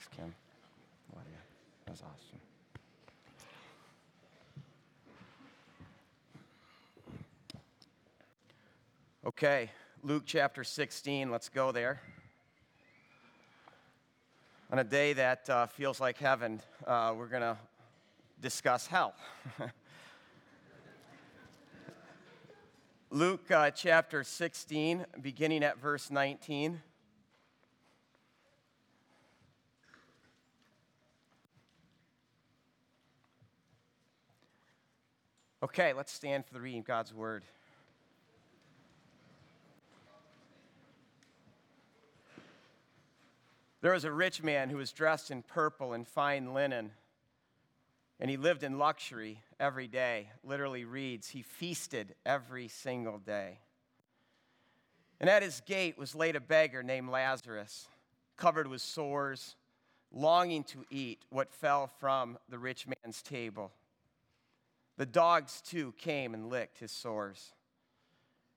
Thanks, Kim. What do you? That was awesome. Okay, Luke chapter 16, let's go there. On a day that feels like heaven, we're going to discuss hell. Luke chapter 16, beginning at verse 19. Okay, let's stand for the reading of God's word. There was a rich man who was dressed in purple and fine linen, and he lived in luxury every day. Literally reads, he feasted every single day. And at his gate was laid a beggar named Lazarus, covered with sores, longing to eat what fell from the rich man's table. The dogs, too, came and licked his sores.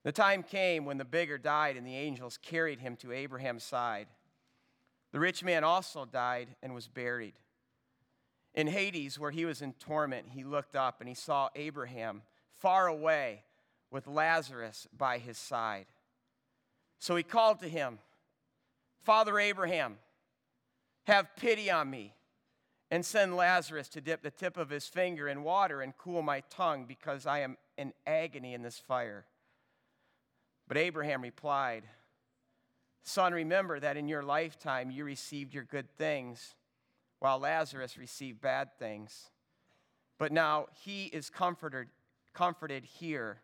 The time came when the beggar died, and the angels carried him to Abraham's side. The rich man also died and was buried. In Hades, where he was in torment, he looked up and he saw Abraham far away with Lazarus by his side. So he called to him, "Father Abraham, have pity on me and send Lazarus to dip the tip of his finger in water and cool my tongue, because I am in agony in this fire." But Abraham replied, "Son, remember that in your lifetime you received your good things, while Lazarus received bad things. But now he is comforted here,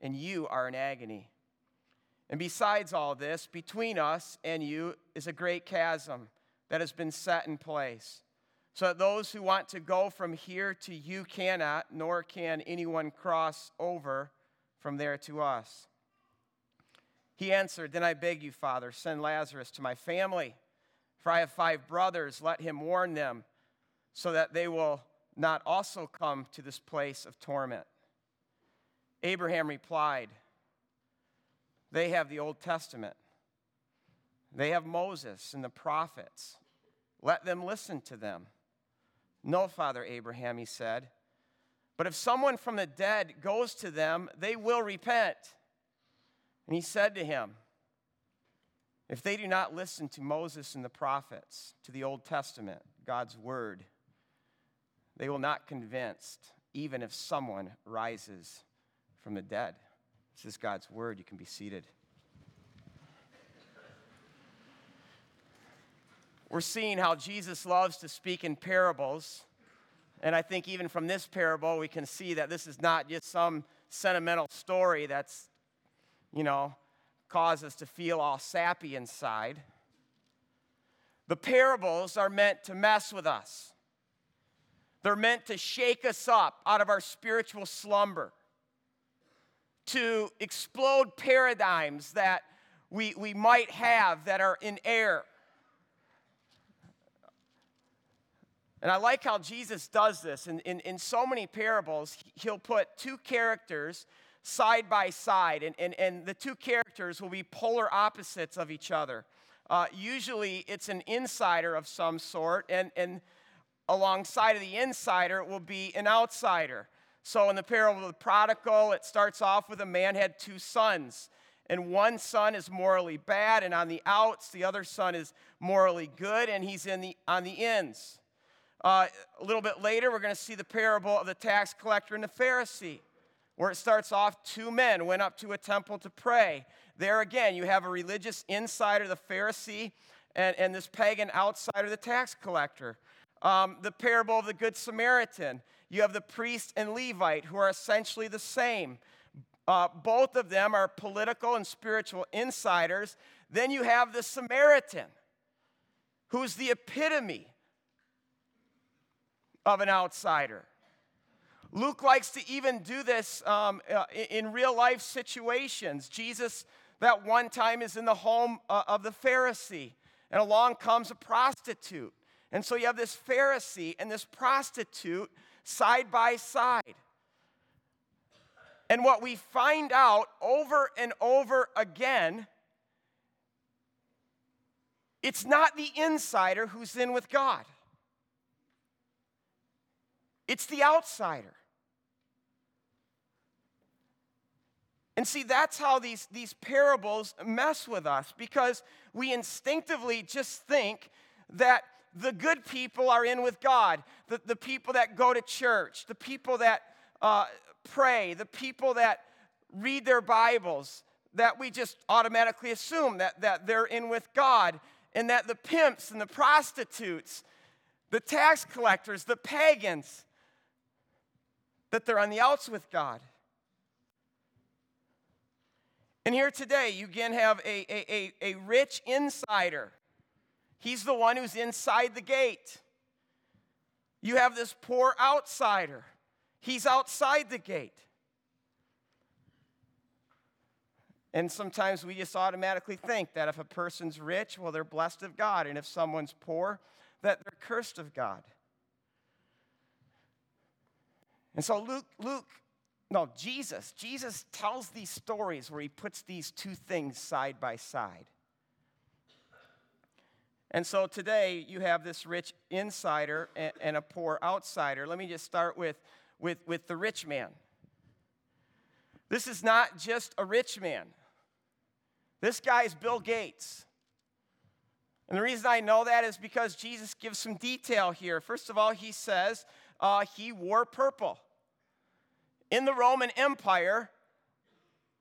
and you are in agony. And besides all this, between us and you is a great chasm that has been set in place, so that those who want to go from here to you cannot, nor can anyone cross over from there to us." He answered, "Then I beg you, Father, send Lazarus to my family, for I have 5 brothers. Let him warn them, so that they will not also come to this place of torment." Abraham replied, "They have the Old Testament. They have Moses and the prophets. Let them listen to them." "No, Father Abraham," he said, "but if someone from the dead goes to them, they will repent." And he said to him, "If they do not listen to Moses and the prophets, to the Old Testament, God's word, they will not be convinced, even if someone rises from the dead." This is God's word. You can be seated. We're seeing how Jesus loves to speak in parables. And I think even from this parable, we can see that this is not just some sentimental story that's cause us to feel all sappy inside. The parables are meant to mess with us. They're meant to shake us up out of our spiritual slumber, to explode paradigms that we might have that are in error. And I like how Jesus does this. In so many parables, he'll put 2 characters side by side, and the 2 characters will be polar opposites of each other. Usually it's an insider of some sort, and alongside of the insider will be an outsider. So in the parable of the prodigal, it starts off with a man had 2 sons, and one son is morally bad and on the outs, the other son is morally good and he's on the ins. A little bit later, we're going to see the parable of the tax collector and the Pharisee, where it starts off, 2 men went up to a temple to pray. There again, you have a religious insider, the Pharisee, and this pagan outsider, the tax collector. The parable of the Good Samaritan, you have the priest and Levite, who are essentially the same. Both of them are political and spiritual insiders. Then you have the Samaritan, who's the epitome of an outsider. Luke likes to even do this in real-life situations. Jesus, that one time, is in the home of the Pharisee, and along comes a prostitute. And so you have this Pharisee and this prostitute side by side. And what we find out over and over again It's not the insider who's in with God. It's the outsider. And see, that's how these parables mess with us, because we instinctively just think that the good people are in with God, the people that go to church, the people that pray, the people that read their Bibles, that we just automatically assume that they're in with God, and that the pimps and the prostitutes, the tax collectors, the pagans, that they're on the outs with God. And here today, you again have a rich insider. He's the one who's inside the gate. You have this poor outsider. He's outside the gate. And sometimes we just automatically think that if a person's rich, well, they're blessed of God. And if someone's poor, that they're cursed of God. And so Jesus tells these stories where he puts these two things side by side. And so today you have this rich insider and a poor outsider. Let me just start with the rich man. This is not just a rich man. This guy's Bill Gates. And the reason I know that is because Jesus gives some detail here. First of all, he says he wore purple. In the Roman Empire,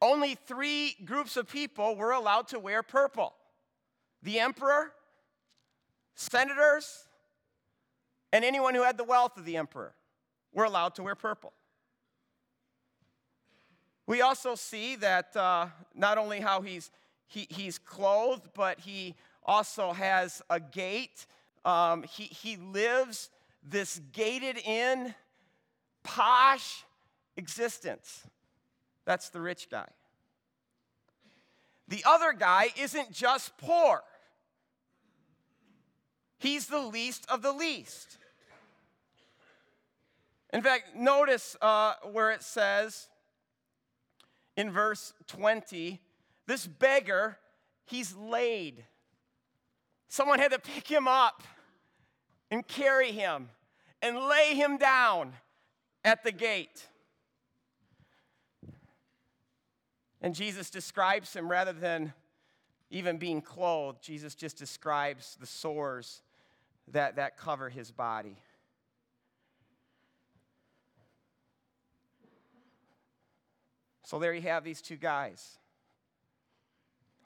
only three groups of people were allowed to wear purple: the emperor, senators, and anyone who had the wealth of the emperor were allowed to wear purple. We also see that not only how he's clothed, but he also has a gate. He lives this gated-in, posh existence. That's the rich guy. The other guy isn't just poor. He's the least of the least. In fact, notice where it says in verse 20, this beggar, he's laid. Someone had to pick him up and carry him and lay him down at the gate. And Jesus describes him rather than even being clothed. Jesus just describes the sores that cover his body. So there you have these two guys.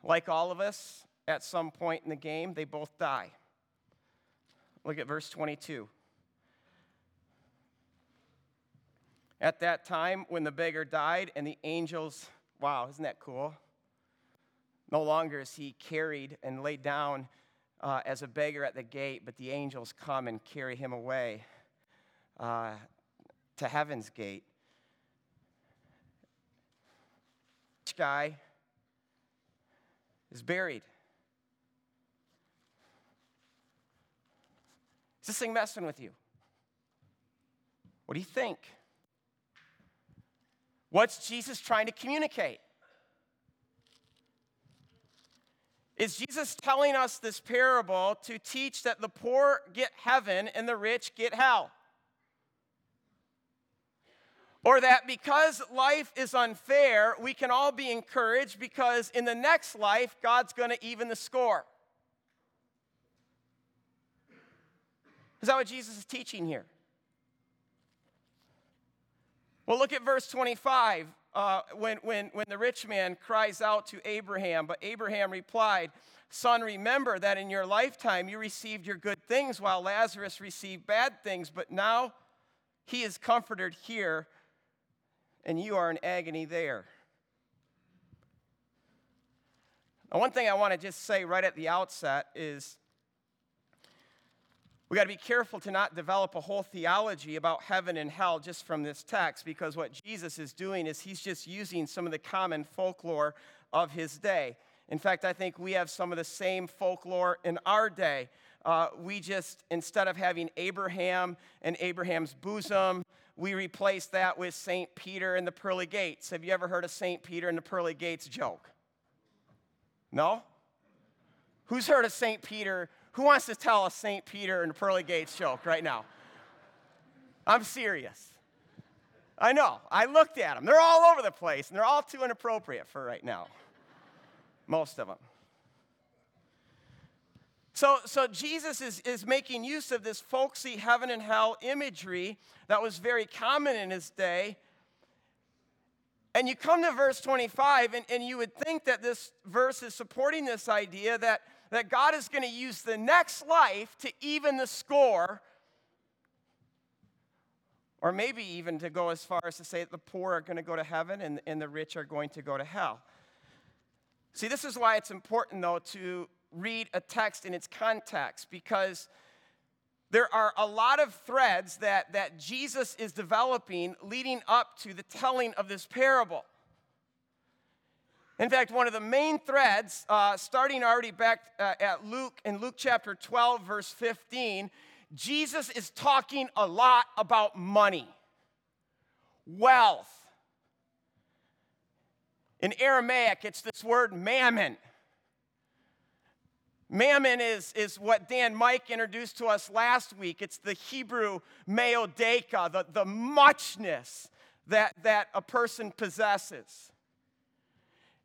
Like all of us, at some point in the game, they both die. Look at verse 22. At that time, when the beggar died and the angels, wow, isn't that cool? No longer is he carried and laid down as a beggar at the gate, but the angels come and carry him away to heaven's gate. This guy is buried. Is this thing messing with you? What do you think? What's Jesus trying to communicate? Is Jesus telling us this parable to teach that the poor get heaven and the rich get hell? Or that because life is unfair, we can all be encouraged because in the next life, God's going to even the score? Is that what Jesus is teaching here? Well, look at verse 25, when the rich man cries out to Abraham. But Abraham replied, "Son, remember that in your lifetime you received your good things, while Lazarus received bad things. But now he is comforted here, and you are in agony there." Now, one thing I want to just say right at the outset is we got to be careful to not develop a whole theology about heaven and hell just from this text, because what Jesus is doing is he's just using some of the common folklore of his day. In fact, I think we have some of the same folklore in our day. We just, instead of having Abraham and Abraham's bosom, we replace that with St. Peter and the pearly gates. Have you ever heard a St. Peter and the pearly gates joke? No? Who's heard of St. Peter? Who wants to tell us St. Peter and the pearly gates joke right now? I'm serious. I know. I looked at them. They're all over the place, and they're all too inappropriate for right now. Most of them. So Jesus is making use of this folksy heaven and hell imagery that was very common in his day. And you come to verse 25, and you would think that this verse is supporting this idea that God is going to use the next life to even the score, or maybe even to go as far as to say that the poor are going to go to heaven and the rich are going to go to hell. See, this is why it's important, though, to read a text in its context, because there are a lot of threads that Jesus is developing leading up to the telling of this parable. In fact, one of the main threads, starting already back at Luke, in Luke chapter 12, verse 15, Jesus is talking a lot about money, wealth. In Aramaic, it's this word mammon. Mammon is what Dan Mike introduced to us last week. It's the Hebrew meodeka, the muchness that a person possesses.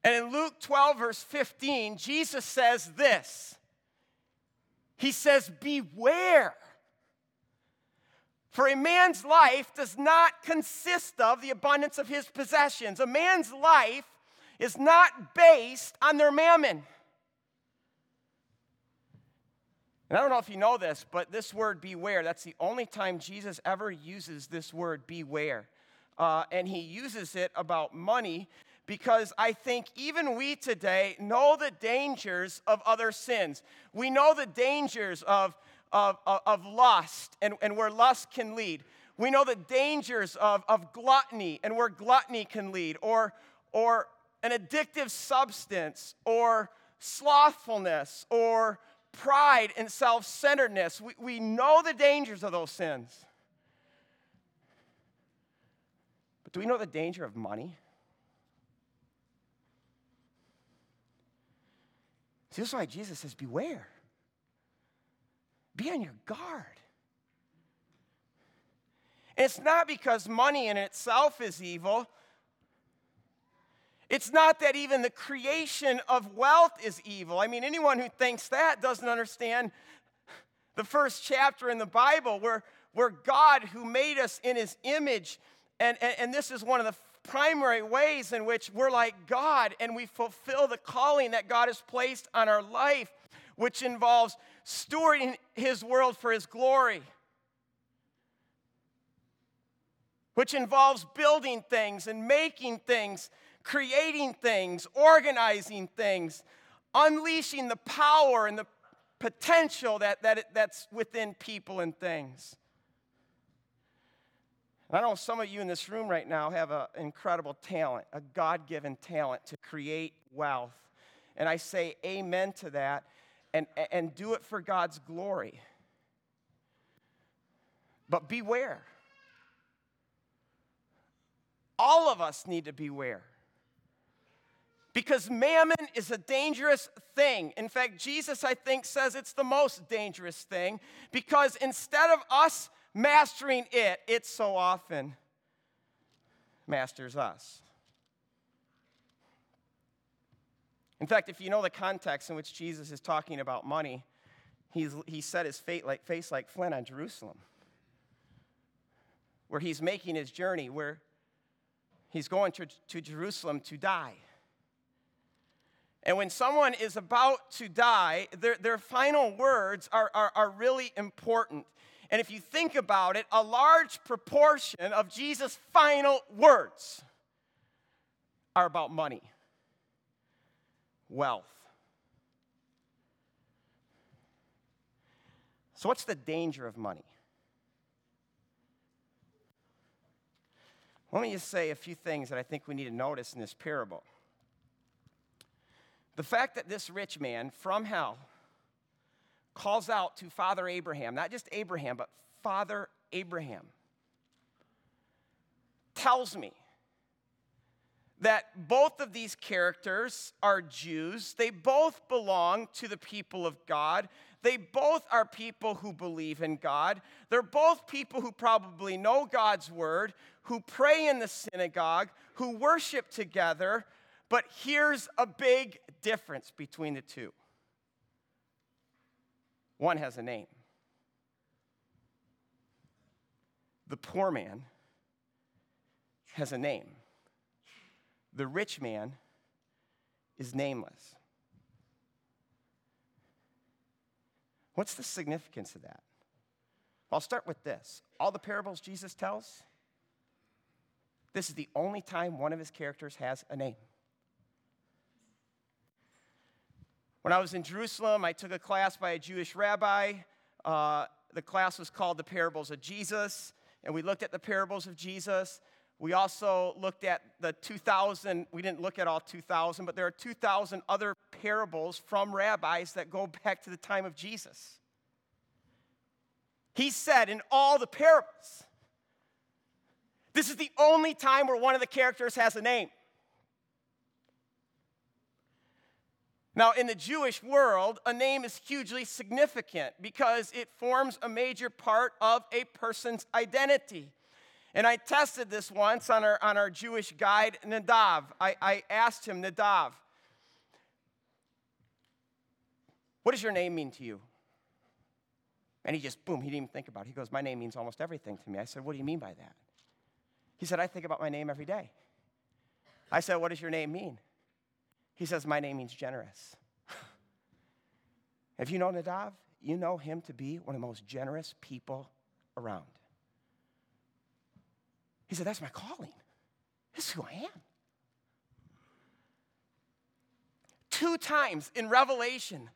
And in Luke 12, verse 15, Jesus says this. He says, beware, for a man's life does not consist of the abundance of his possessions. A man's life is not based on their mammon. And I don't know if you know this, but this word beware, that's the only time Jesus ever uses this word beware. And he uses it about money because I think even we today know the dangers of other sins. We know the dangers of lust and where lust can lead. We know the dangers of gluttony and where gluttony can lead, or an addictive substance, or slothfulness, or pride and self-centeredness. We know the dangers of those sins. But do we know the danger of money? See, this is why Jesus says, beware. Be on your guard. And it's not because money in itself is evil. It's not that even the creation of wealth is evil. I mean, anyone who thinks that doesn't understand the first chapter in the Bible where God, who made us in his image, and this is one of the primary ways in which we're like God and we fulfill the calling that God has placed on our life, which involves stewarding his world for his glory, which involves building things and making things, creating things, organizing things, unleashing the power and the potential that's within people and things. And I know some of you in this room right now have an incredible talent, a God-given talent to create wealth. And I say amen to that, and do it for God's glory. But beware. All of us need to beware. Because mammon is a dangerous thing. In fact, Jesus, I think, says it's the most dangerous thing because instead of us mastering it, it so often masters us. In fact, if you know the context in which Jesus is talking about money, he set his face like flint on Jerusalem, where he's making his journey, where he's going to Jerusalem to die. And when someone is about to die, their final words are really important. And if you think about it, a large proportion of Jesus' final words are about money, wealth. So what's the danger of money? Let me just say a few things that I think we need to notice in this parable. The fact that this rich man from hell calls out to Father Abraham, not just Abraham, but Father Abraham, tells me that both of these characters are Jews. They both belong to the people of God. They both are people who believe in God. They're both people who probably know God's word, who pray in the synagogue, who worship together. But here's a big difference between the two. One has a name. The poor man has a name. The rich man is nameless. What's the significance of that? I'll start with this. All the parables Jesus tells, this is the only time one of his characters has a name. When I was in Jerusalem, I took a class by a Jewish rabbi. The class was called The Parables of Jesus, and we looked at the parables of Jesus. We also looked at the 2,000, we didn't look at all 2,000, but there are 2,000 other parables from rabbis that go back to the time of Jesus. He said in all the parables, this is the only time where one of the characters has a name. Now, in the Jewish world, a name is hugely significant because it forms a major part of a person's identity. And I tested this once on our Jewish guide, Nadav. I asked him, Nadav, what does your name mean to you? And he just, boom, he didn't even think about it. He goes, my name means almost everything to me. I said, what do you mean by that? He said, I think about my name every day. I said, what does your name mean? He says, my name means generous. If you know Nadav, you know him to be one of the most generous people around. He said, that's my calling. This is who I am. 2 times in Revelation,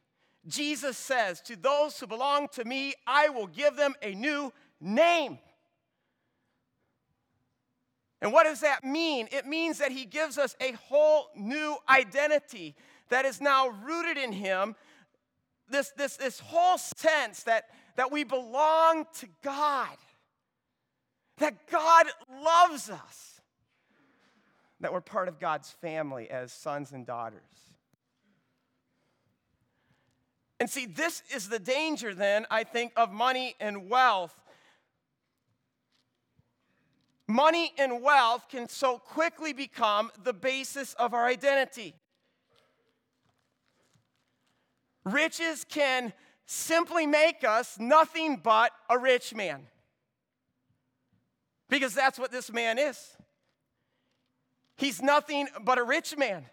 Jesus says, to those who belong to me, I will give them a new name. And what does that mean? It means that he gives us a whole new identity that is now rooted in him. This whole sense that we belong to God. That God loves us, that we're part of God's family as sons and daughters. And see, this is the danger then, I think, of money and wealth. Money and wealth can so quickly become the basis of our identity. Riches can simply make us nothing but a rich man. Because that's what this man is. He's nothing but a rich man.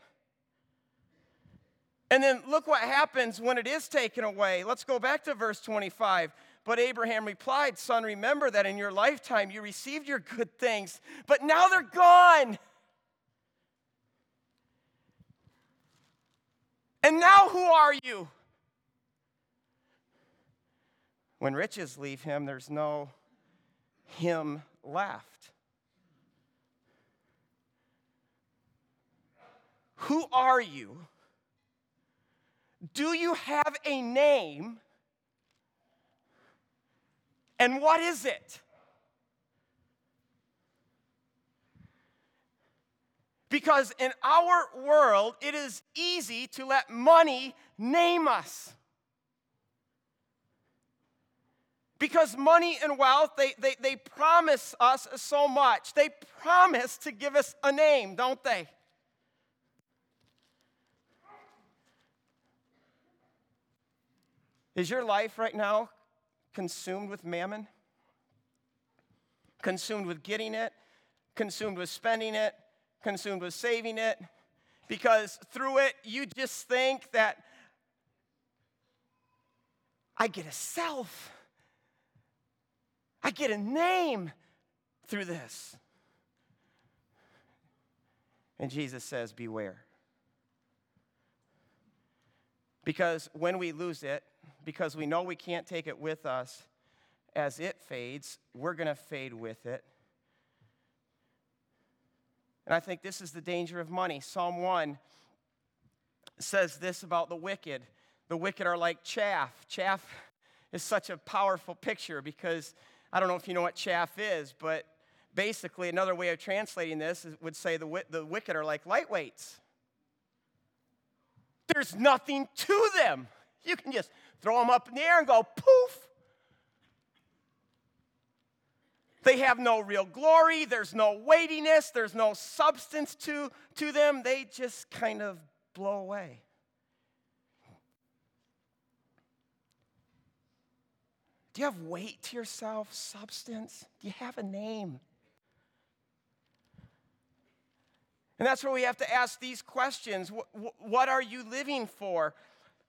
And then look what happens when it is taken away. Let's go back to verse 25. But Abraham replied, son, remember that in your lifetime you received your good things, but now they're gone. And now who are you? When riches leave him, there's no him left. Who are you? Do you have a name? And what is it? Because in our world, it is easy to let money name us. Because money and wealth, they promise us so much. They promise to give us a name, don't they? Is your life right now consumed with mammon? Consumed with getting it? Consumed with spending it? Consumed with saving it? Because through it, you just think that I get a self. I get a name through this. And Jesus says, beware. Because when we lose it, because we know we can't take it with us, as it fades, we're going to fade with it. And I think this is the danger of money. Psalm 1 says this about the wicked. The wicked are like chaff. Chaff is such a powerful picture because I don't know if you know what chaff is, but Basically, another way of translating this would say the wicked are like lightweights. There's nothing to them. You can just throw them up in the air and go poof. They have no real glory. There's no weightiness. There's no substance to them. They just kind of blow away. Do you have weight to yourself, substance? Do you have a name? And that's where we have to ask these questions. What are you living for?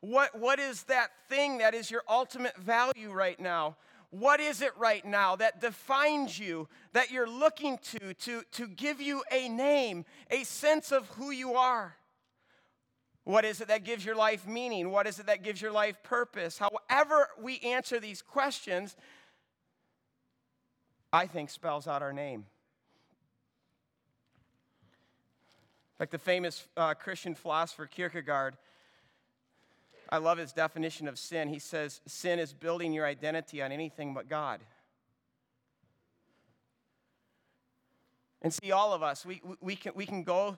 What is that thing that is your ultimate value right now? What is it right now that defines you, that you're looking to give you a name, a sense of who you are? What is it that gives your life meaning? What is it that gives your life purpose? However we answer these questions, I think spells out our name. Like the famous Christian philosopher Kierkegaard, I love his definition of sin. He says, sin is building your identity on anything but God. And see, all of us, we can go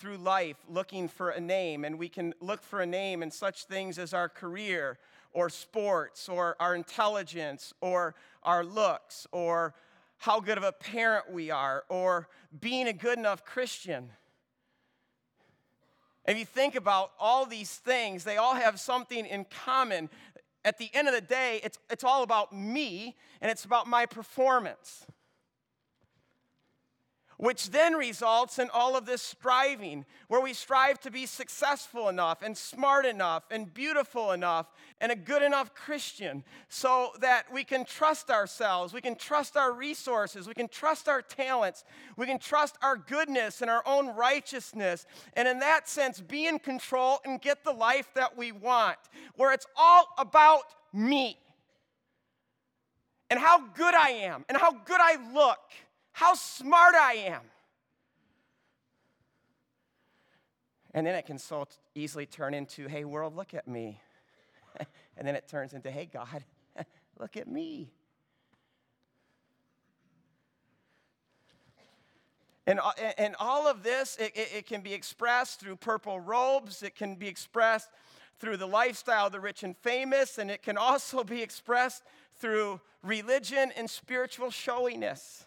through life looking for a name, and we can look for a name in such things as our career or sports or our intelligence or our looks or how good of a parent we are or being a good enough Christian. If you think about all these things, they all have something in common. At the end of the day, it's all about me, and it's about my performance, which then results in all of this striving, where we strive to be successful enough and smart enough and beautiful enough and a good enough Christian so that we can trust ourselves, we can trust our resources, we can trust our talents, we can trust our goodness and our own righteousness, and in that sense, be in control and get the life that we want, where it's all about me and how good I am and how good I look, how smart I am. And then it can so easily turn into, hey, world, look at me. And then it turns into, hey, God, look at me. And all of this, it can be expressed through purple robes. It can be expressed through the lifestyle of the rich and famous. And it can also be expressed through religion and spiritual showiness.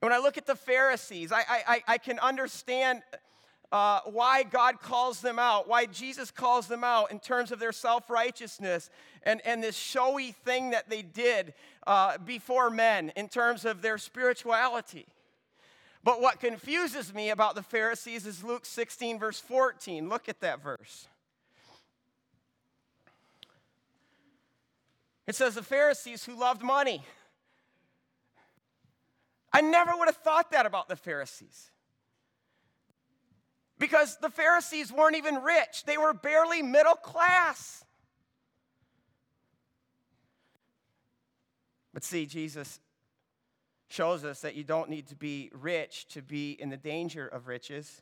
When I look at the Pharisees, I can understand why God calls them out, why Jesus calls them out in terms of their self-righteousness and this showy thing that they did before men in terms of their spirituality. But what confuses me about the Pharisees is Luke 16, verse 14. Look at that verse. It says, the Pharisees who loved money. I never would have thought that about the Pharisees, because the Pharisees weren't even rich. They were barely middle class. But see, Jesus shows us that you don't need to be rich to be in the danger of riches.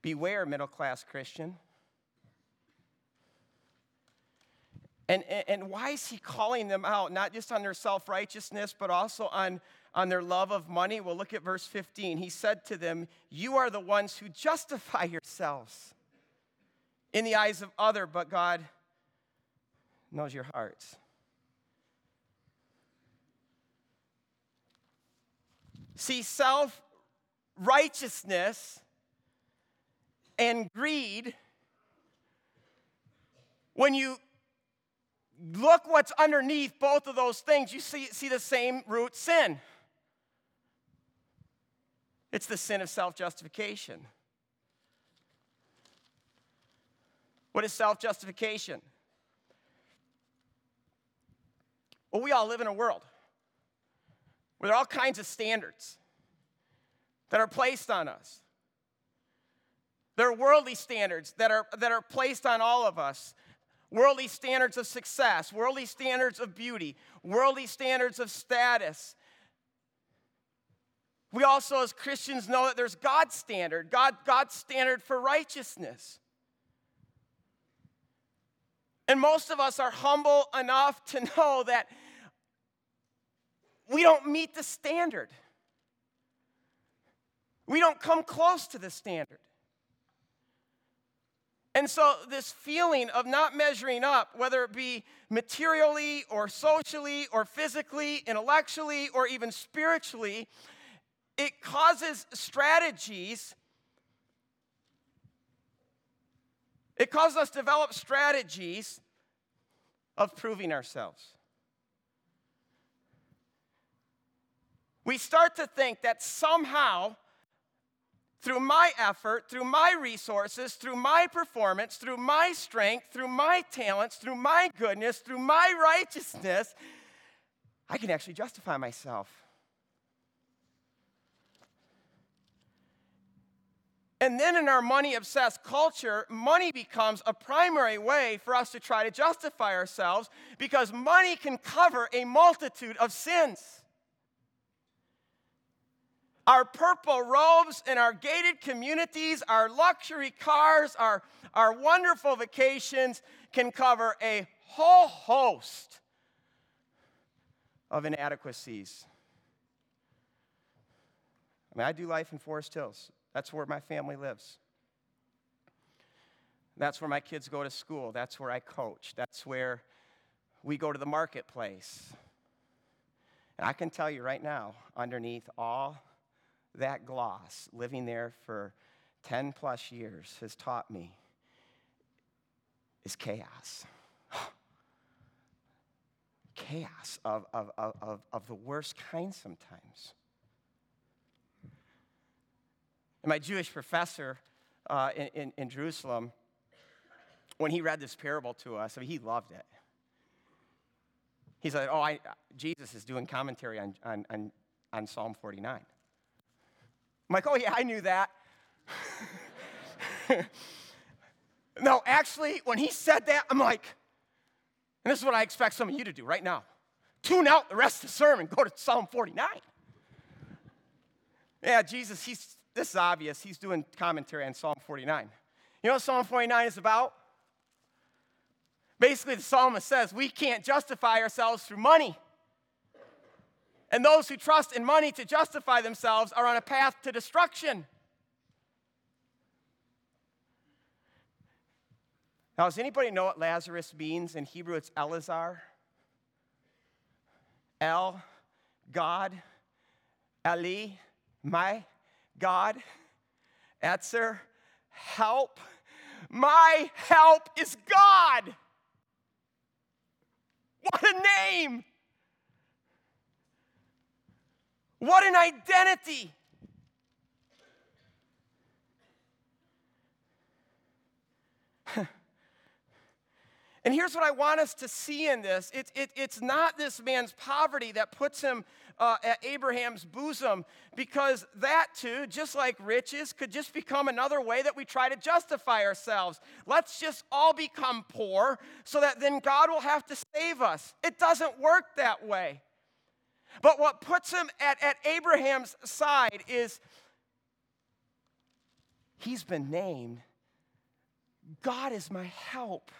Beware, middle class Christian. And why is he calling them out, not just on their self-righteousness, but also on their love of money? Well, look at verse 15. He said to them, you are the ones who justify yourselves in the eyes of others, but God knows your hearts. See, self-righteousness and greed, when you look what's underneath both of those things, you see the same root sin. It's the sin of self-justification. What is self-justification? Well, we all live in a world where there are all kinds of standards that are placed on us. There are worldly standards that are placed on all of us. Worldly standards of success, worldly standards of beauty, worldly standards of status. We also as Christians know that there's God's standard, God's standard for righteousness. And most of us are humble enough to know that we don't meet the standard. We don't come close to the standard. And so this feeling of not measuring up, whether it be materially or socially or physically, intellectually, or even spiritually, it causes strategies. It causes us to develop strategies of proving ourselves. We start to think that somehow, through my effort, through my resources, through my performance, through my strength, through my talents, through my goodness, through my righteousness, I can actually justify myself. And then in our money-obsessed culture, money becomes a primary way for us to try to justify ourselves because money can cover a multitude of sins. Our purple robes and our gated communities, our luxury cars, our wonderful vacations can cover a whole host of inadequacies. I mean, I do life in Forest Hills. That's where my family lives. That's where my kids go to school. That's where I coach. That's where we go to the marketplace. And I can tell you right now, underneath all that gloss, living there for 10 plus years has taught me is chaos. Chaos of the worst kind sometimes. And my Jewish professor in Jerusalem, when he read this parable to us, I mean, he loved it. He said, Jesus is doing commentary on Psalm 49. I'm like, oh yeah, I knew that. No, actually, when he said that, I'm like, and this is what I expect some of you to do right now. Tune out the rest of the sermon, go to Psalm 49. Yeah, Jesus, this is obvious. He's doing commentary on Psalm 49. You know what Psalm 49 is about? Basically, the psalmist says, we can't justify ourselves through money. And those who trust in money to justify themselves are on a path to destruction. Now, does anybody know what Lazarus means? In Hebrew, it's Elazar. El, God. Eli, my God, Etzer, help. My help is God. What a name. What an identity. And here's what I want us to see in this. It's not this man's poverty that puts him at Abraham's bosom, because that too, just like riches, could just become another way that we try to justify ourselves. Let's just all become poor so that then God will have to save us. It doesn't work that way. But what puts him at Abraham's side is he's been named, God is my help.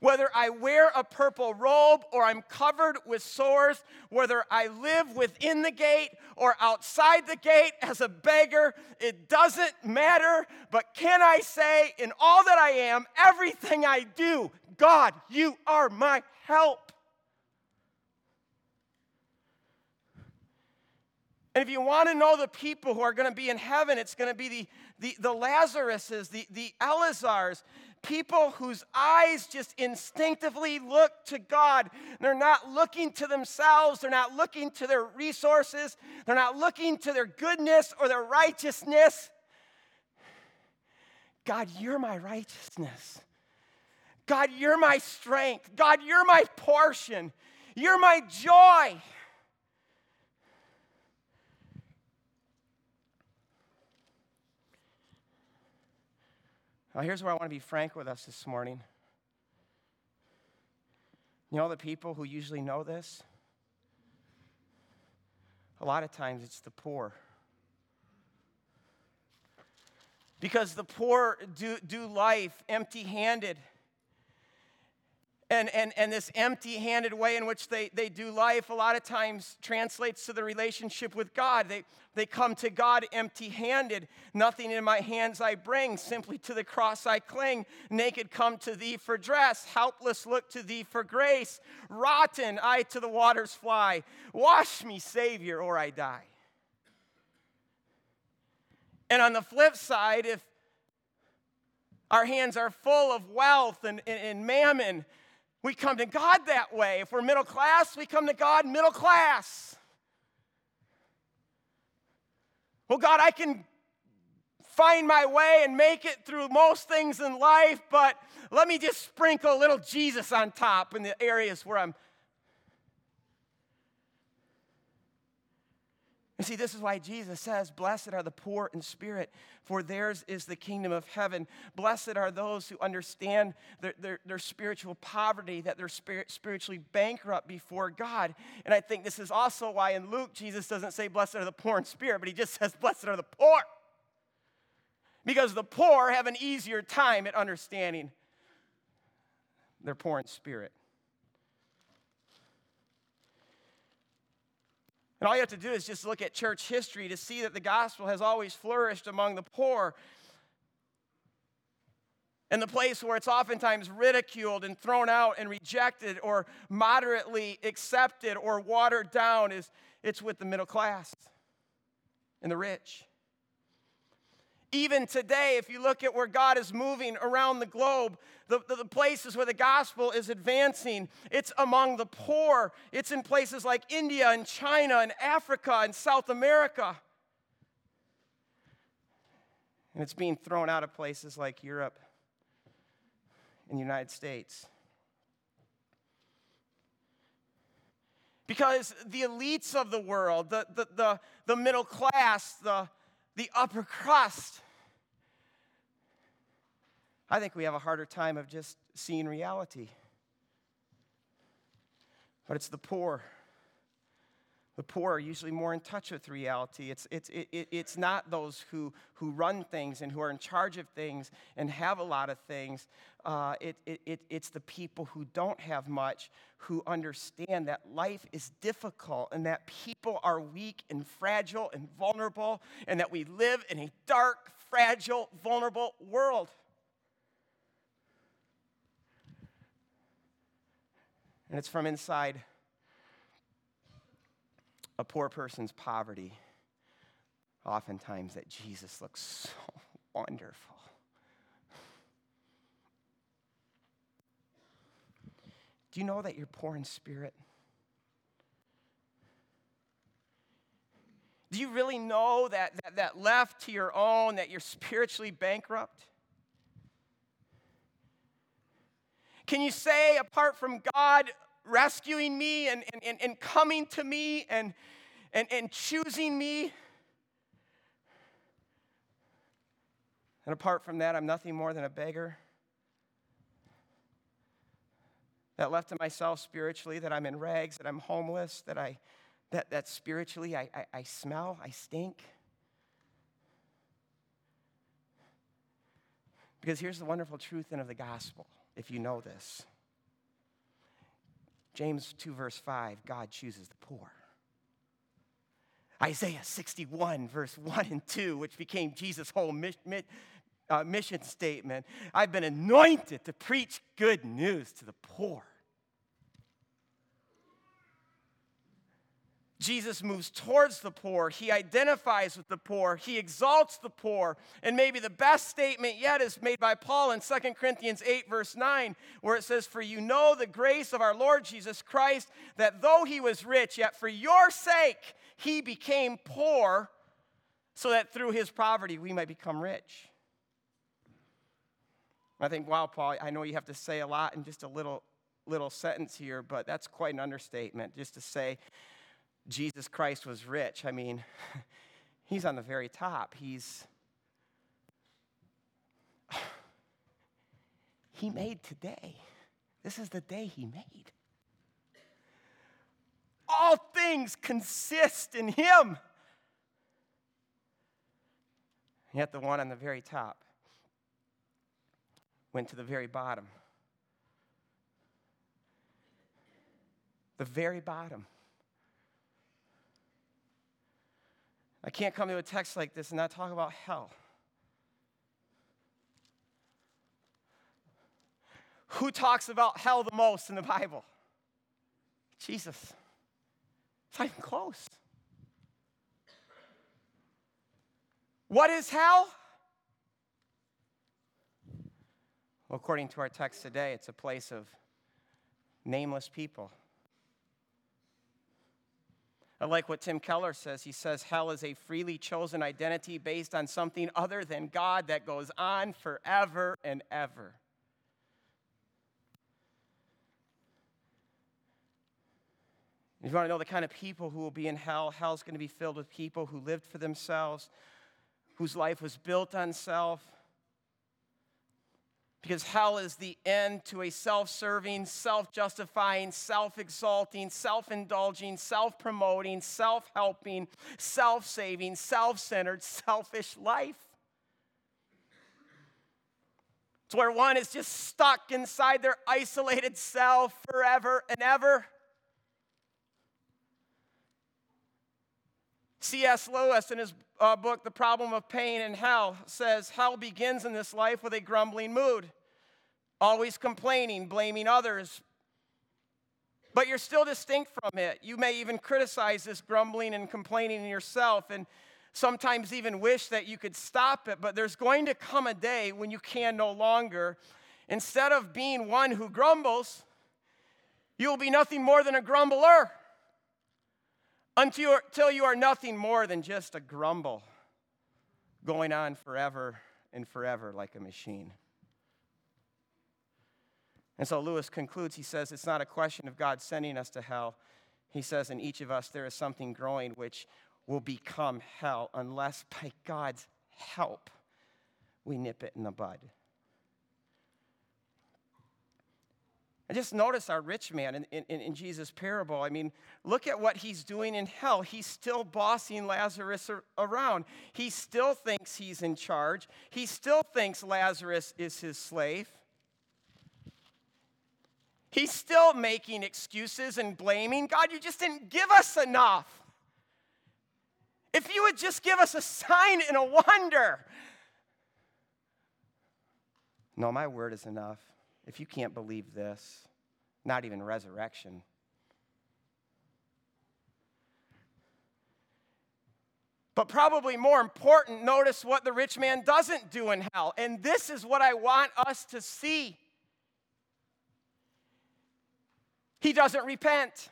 Whether I wear a purple robe or I'm covered with sores, whether I live within the gate or outside the gate as a beggar, it doesn't matter. But can I say, in all that I am, everything I do, God, you are my help. And if you want to know the people who are going to be in heaven, it's going to be the Lazaruses, the Elazars, people whose eyes just instinctively look to God. They're not looking to themselves. They're not looking to their resources. They're not looking to their goodness or their righteousness. God, you're my righteousness. God, you're my strength. God, you're my portion. You're my joy. Now, here's where I want to be frank with us this morning. You know the people who usually know this? A lot of times it's the poor. because the poor do life empty-handed. And this empty-handed way in which they do life a lot of times translates to the relationship with God. They come to God empty-handed. Nothing in my hands I bring, simply to the cross I cling. Naked come to thee for dress, helpless look to thee for grace. Rotten I to the waters fly. Wash me, Savior, or I die. And on the flip side, if our hands are full of wealth and mammon, we come to God that way. If we're middle class, we come to God middle class. Well, God, I can find my way and make it through most things in life, but let me just sprinkle a little Jesus on top in the areas where I'm. And see, this is why Jesus says, blessed are the poor in spirit, for theirs is the kingdom of heaven. Blessed are those who understand their spiritual poverty, that they're spiritually bankrupt before God. And I think this is also why in Luke, Jesus doesn't say, blessed are the poor in spirit, but he just says, blessed are the poor. Because the poor have an easier time at understanding they're poor in spirit. And all you have to do is just look at church history to see that the gospel has always flourished among the poor. And the place where it's oftentimes ridiculed and thrown out and rejected or moderately accepted or watered down is it's with the middle class and the rich. Even today, if you look at where God is moving around the globe, the places where the gospel is advancing, it's among the poor. It's in places like India and China and Africa and South America. And it's being thrown out of places like Europe and the United States. Because the elites of the world, the middle class, the upper crust, I think we have a harder time of just seeing reality. But it's the poor. The poor are usually more in touch with reality. It's not those who run things and who are in charge of things and have a lot of things. It's the people who don't have much, who understand that life is difficult and that people are weak and fragile and vulnerable, and that we live in a dark, fragile, vulnerable world. And it's from inside a poor person's poverty, oftentimes, that Jesus looks so wonderful. Do you know that you're poor in spirit? Do you really know that left to your own, that you're spiritually bankrupt? Can you say, apart from God rescuing me and coming to me and choosing me, and apart from that, I'm nothing more than a beggar? That left to myself spiritually, that I'm in rags, that I'm homeless, that spiritually I smell, I stink. Because here's the wonderful truth of the gospel, if you know this. James 2, verse 5, God chooses the poor. Isaiah 61, verse 1 and 2, which became Jesus' whole mission statement. I've been anointed to preach good news to the poor. Jesus moves towards the poor. He identifies with the poor. He exalts the poor. And maybe the best statement yet is made by Paul in 2 Corinthians 8, verse 9, where it says, for you know the grace of our Lord Jesus Christ, that though he was rich, yet for your sake he became poor, so that through his poverty we might become rich. I think, wow, Paul, I know you have to say a lot in just a little sentence here, but that's quite an understatement just to say Jesus Christ was rich. I mean, he's on the very top. He made today. This is the day he made. All things consist in him. yet the one on the very top went to the very bottom. The very bottom. I can't come to a text like this and not talk about hell. Who talks about hell the most in the Bible? Jesus. It's not even close. What is hell? Well, according to our text today, it's a place of nameless people. I like what Tim Keller says. He says, hell is a freely chosen identity based on something other than God that goes on forever and ever. If you want to know the kind of people who will be in hell, hell's going to be filled with people who lived for themselves, whose life was built on self. Because hell is the end to a self-serving, self-justifying, self-exalting, self-indulging, self-promoting, self-helping, self-saving, self-centered, selfish life. It's where one is just stuck inside their isolated self forever and ever. C.S. Lewis, in his book, The Problem of Pain and Hell, says, hell begins in this life with a grumbling mood, always complaining, blaming others. But you're still distinct from it. You may even criticize this grumbling and complaining in yourself and sometimes even wish that you could stop it. But there's going to come a day when you can no longer. Instead of being one who grumbles, you'll be nothing more than a grumbler. Until you are nothing more than just a grumble going on forever and forever like a machine. And so Lewis concludes, he says, it's not a question of God sending us to hell. He says, in each of us there is something growing which will become hell unless by God's help we nip it in the bud. I just noticed our rich man in Jesus' parable. I mean, look at what he's doing in hell. He's still bossing Lazarus around. He still thinks he's in charge. He still thinks Lazarus is his slave. He's still making excuses and blaming. God, you just didn't give us enough. If you would just give us a sign and a wonder. No, my word is enough. If you can't believe this, not even resurrection. But probably more important, notice what the rich man doesn't do in hell. And this is what I want us to see. He doesn't repent.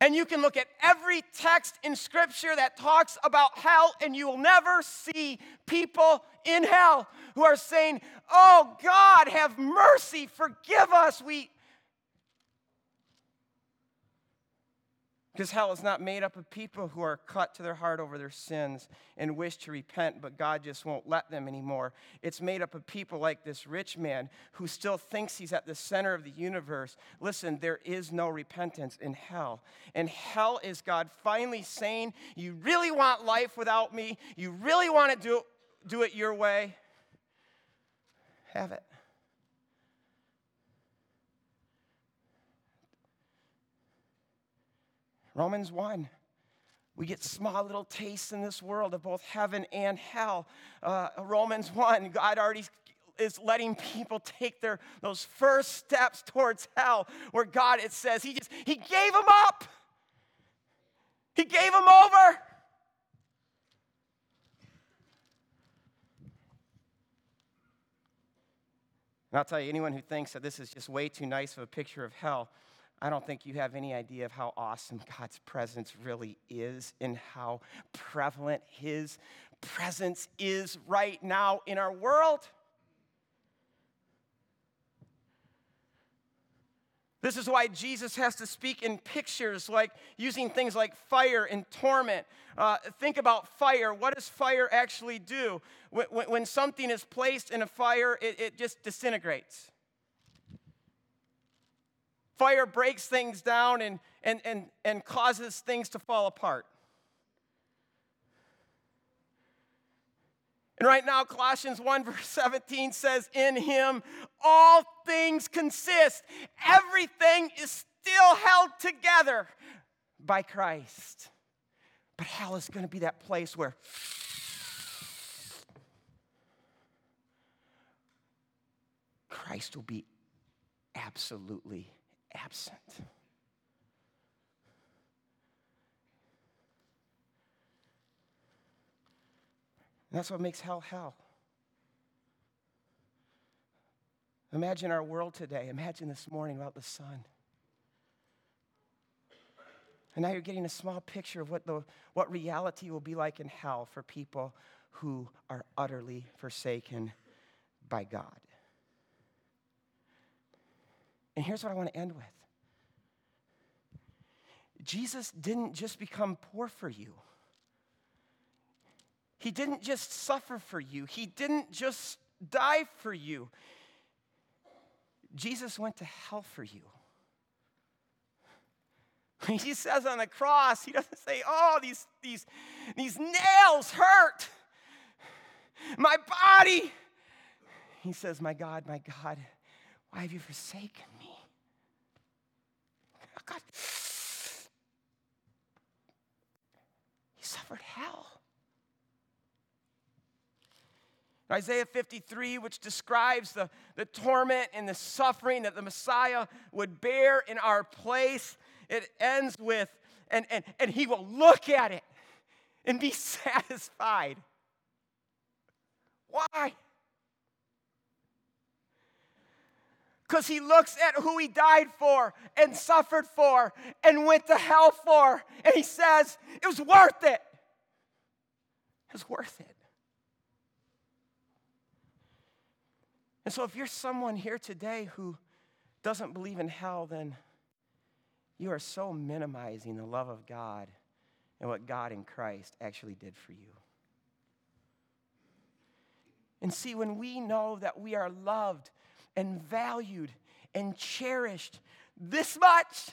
And you can look at every text in Scripture that talks about hell, and you will never see people in hell who are saying, oh, God, have mercy, forgive us. Because hell is not made up of people who are cut to their heart over their sins and wish to repent, but God just won't let them anymore. It's made up of people like this rich man who still thinks he's at the center of the universe. Listen, there is no repentance in hell. And hell is God finally saying, you really want life without me? You really want to do it your way? Have it. Romans 1, we get small little tastes in this world of both heaven and hell. Romans 1, God already is letting people take those first steps towards hell, where God, it says, he gave them up. He gave them over. And I'll tell you, anyone who thinks that this is just way too nice of a picture of hell, I don't think you have any idea of how awesome God's presence really is and how prevalent His presence is right now in our world. This is why Jesus has to speak in pictures, like using things like fire and torment. Think about fire. What does fire actually do? When something is placed in a fire, it just disintegrates. Fire breaks things down and causes things to fall apart. And right now, Colossians 1 verse 17 says, in him all things consist. Everything is still held together by Christ. But hell is going to be that place where Christ will be absolutely absent. And that's what makes hell, hell. Imagine our world today. Imagine this morning without the sun. And now you're getting a small picture of what reality will be like in hell for people who are utterly forsaken by God. And here's what I want to end with. Jesus didn't just become poor for you. He didn't just suffer for you. He didn't just die for you. Jesus went to hell for you. He says on the cross, he doesn't say, oh, these nails hurt. My body. He says, my God, why have you forsaken me? Oh, God. He suffered hell. Isaiah 53, which describes the torment and the suffering that the Messiah would bear in our place, it ends with, and he will look at it and be satisfied. Why? Because he looks at who he died for and suffered for and went to hell for, and he says, it was worth it. It was worth it. And so if you're someone here today who doesn't believe in hell, then you are so minimizing the love of God and what God in Christ actually did for you. And see, when we know that we are loved and valued and cherished this much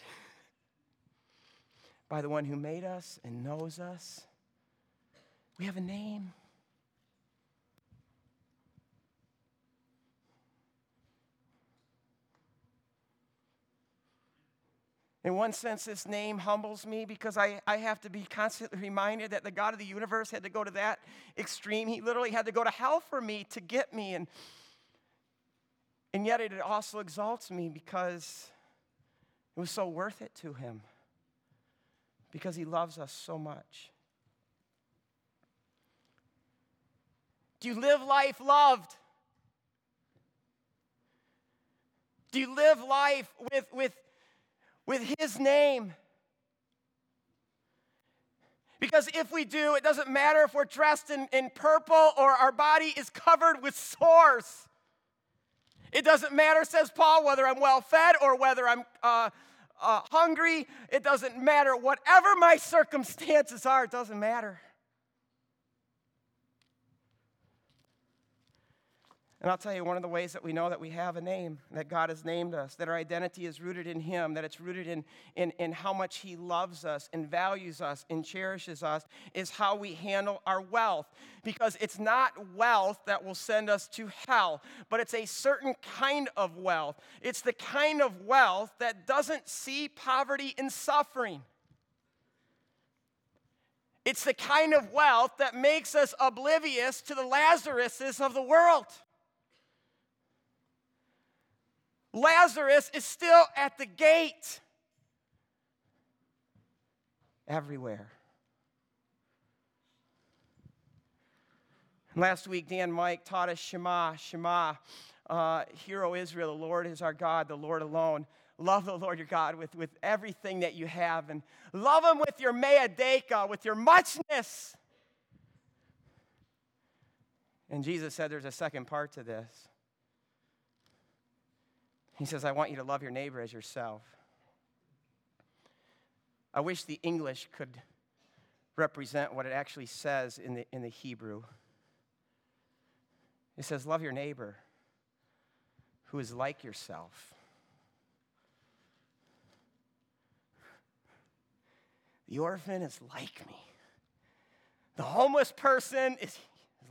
by the one who made us and knows us, we have a name. In one sense, this name humbles me because I have to be constantly reminded that the God of the universe had to go to that extreme. He literally had to go to hell for me to get me. And yet it also exalts me because it was so worth it to him because he loves us so much. Do you live life loved? Do you live life with his name? Because if we do, it doesn't matter if we're dressed in purple or our body is covered with sores. It doesn't matter, says Paul, whether I'm well fed or whether I'm hungry. It doesn't matter. Whatever my circumstances are, it doesn't matter. And I'll tell you, one of the ways that we know that we have a name, that God has named us, that our identity is rooted in him, that it's rooted in how much he loves us and values us and cherishes us, is how we handle our wealth. Because it's not wealth that will send us to hell, but it's a certain kind of wealth. It's the kind of wealth that doesn't see poverty and suffering. It's the kind of wealth that makes us oblivious to the Lazaruses of the world. Lazarus is still at the gate everywhere. Last week, Dan Mike taught us Shema, Shema. Hear, O Israel, the Lord is our God, the Lord alone. Love the Lord your God with everything that you have. And love him with your mea deka, with your muchness. And Jesus said there's a second part to this. He says, I want you to love your neighbor as yourself. I wish the English could represent what it actually says in the Hebrew. It says, love your neighbor who is like yourself. The orphan is like me. The homeless person is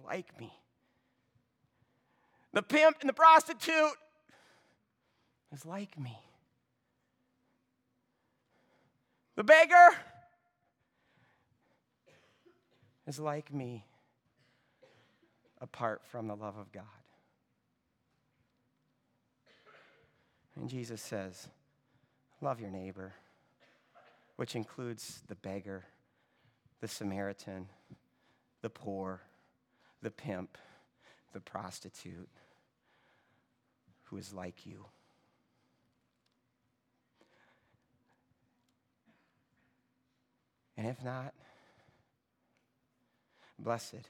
like me. The pimp and the prostitute is like me. The beggar is like me apart from the love of God. And Jesus says, love your neighbor, which includes the beggar, the Samaritan, the poor, the pimp, the prostitute, who is like you. And if not, blessed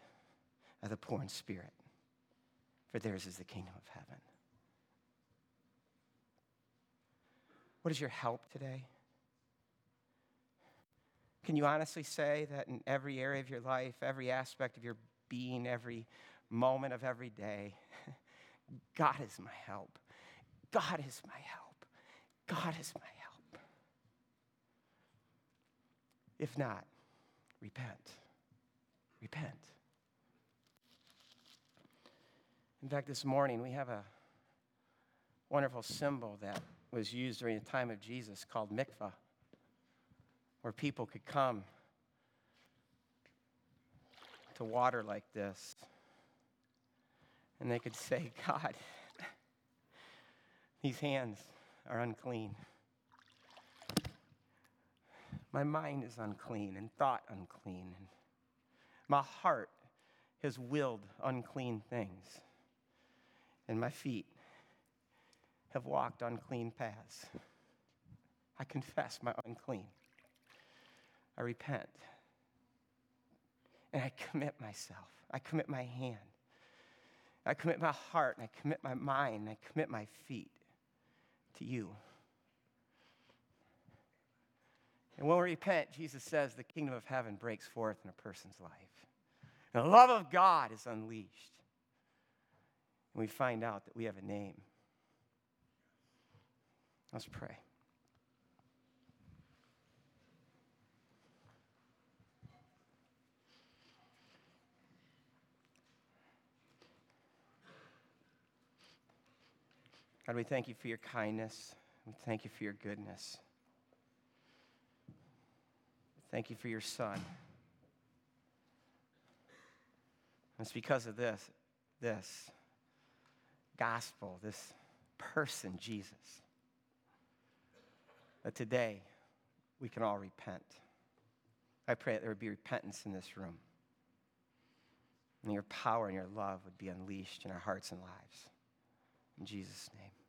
are the poor in spirit, for theirs is the kingdom of heaven. What is your help today? Can you honestly say that in every area of your life, every aspect of your being, every moment of every day, God is my help. God is my help. God is my help. If not, repent. Repent. In fact, this morning we have a wonderful symbol that was used during the time of Jesus called mikvah, where people could come to water like this, and they could say, God, these hands are unclean. My mind is unclean and thought unclean. And my heart has willed unclean things. And my feet have walked unclean paths. I confess my unclean. I repent. And I commit myself. I commit my hand. I commit my heart, and I commit my mind, and I commit my feet to you. And when we repent, Jesus says the kingdom of heaven breaks forth in a person's life. And the love of God is unleashed. And we find out that we have a name. Let's pray. God, we thank you for your kindness. We thank you for your goodness. Thank you for your Son. And it's because of this gospel, this person, Jesus, that today we can all repent. I pray that there would be repentance in this room, and your power and your love would be unleashed in our hearts and lives. In Jesus' name.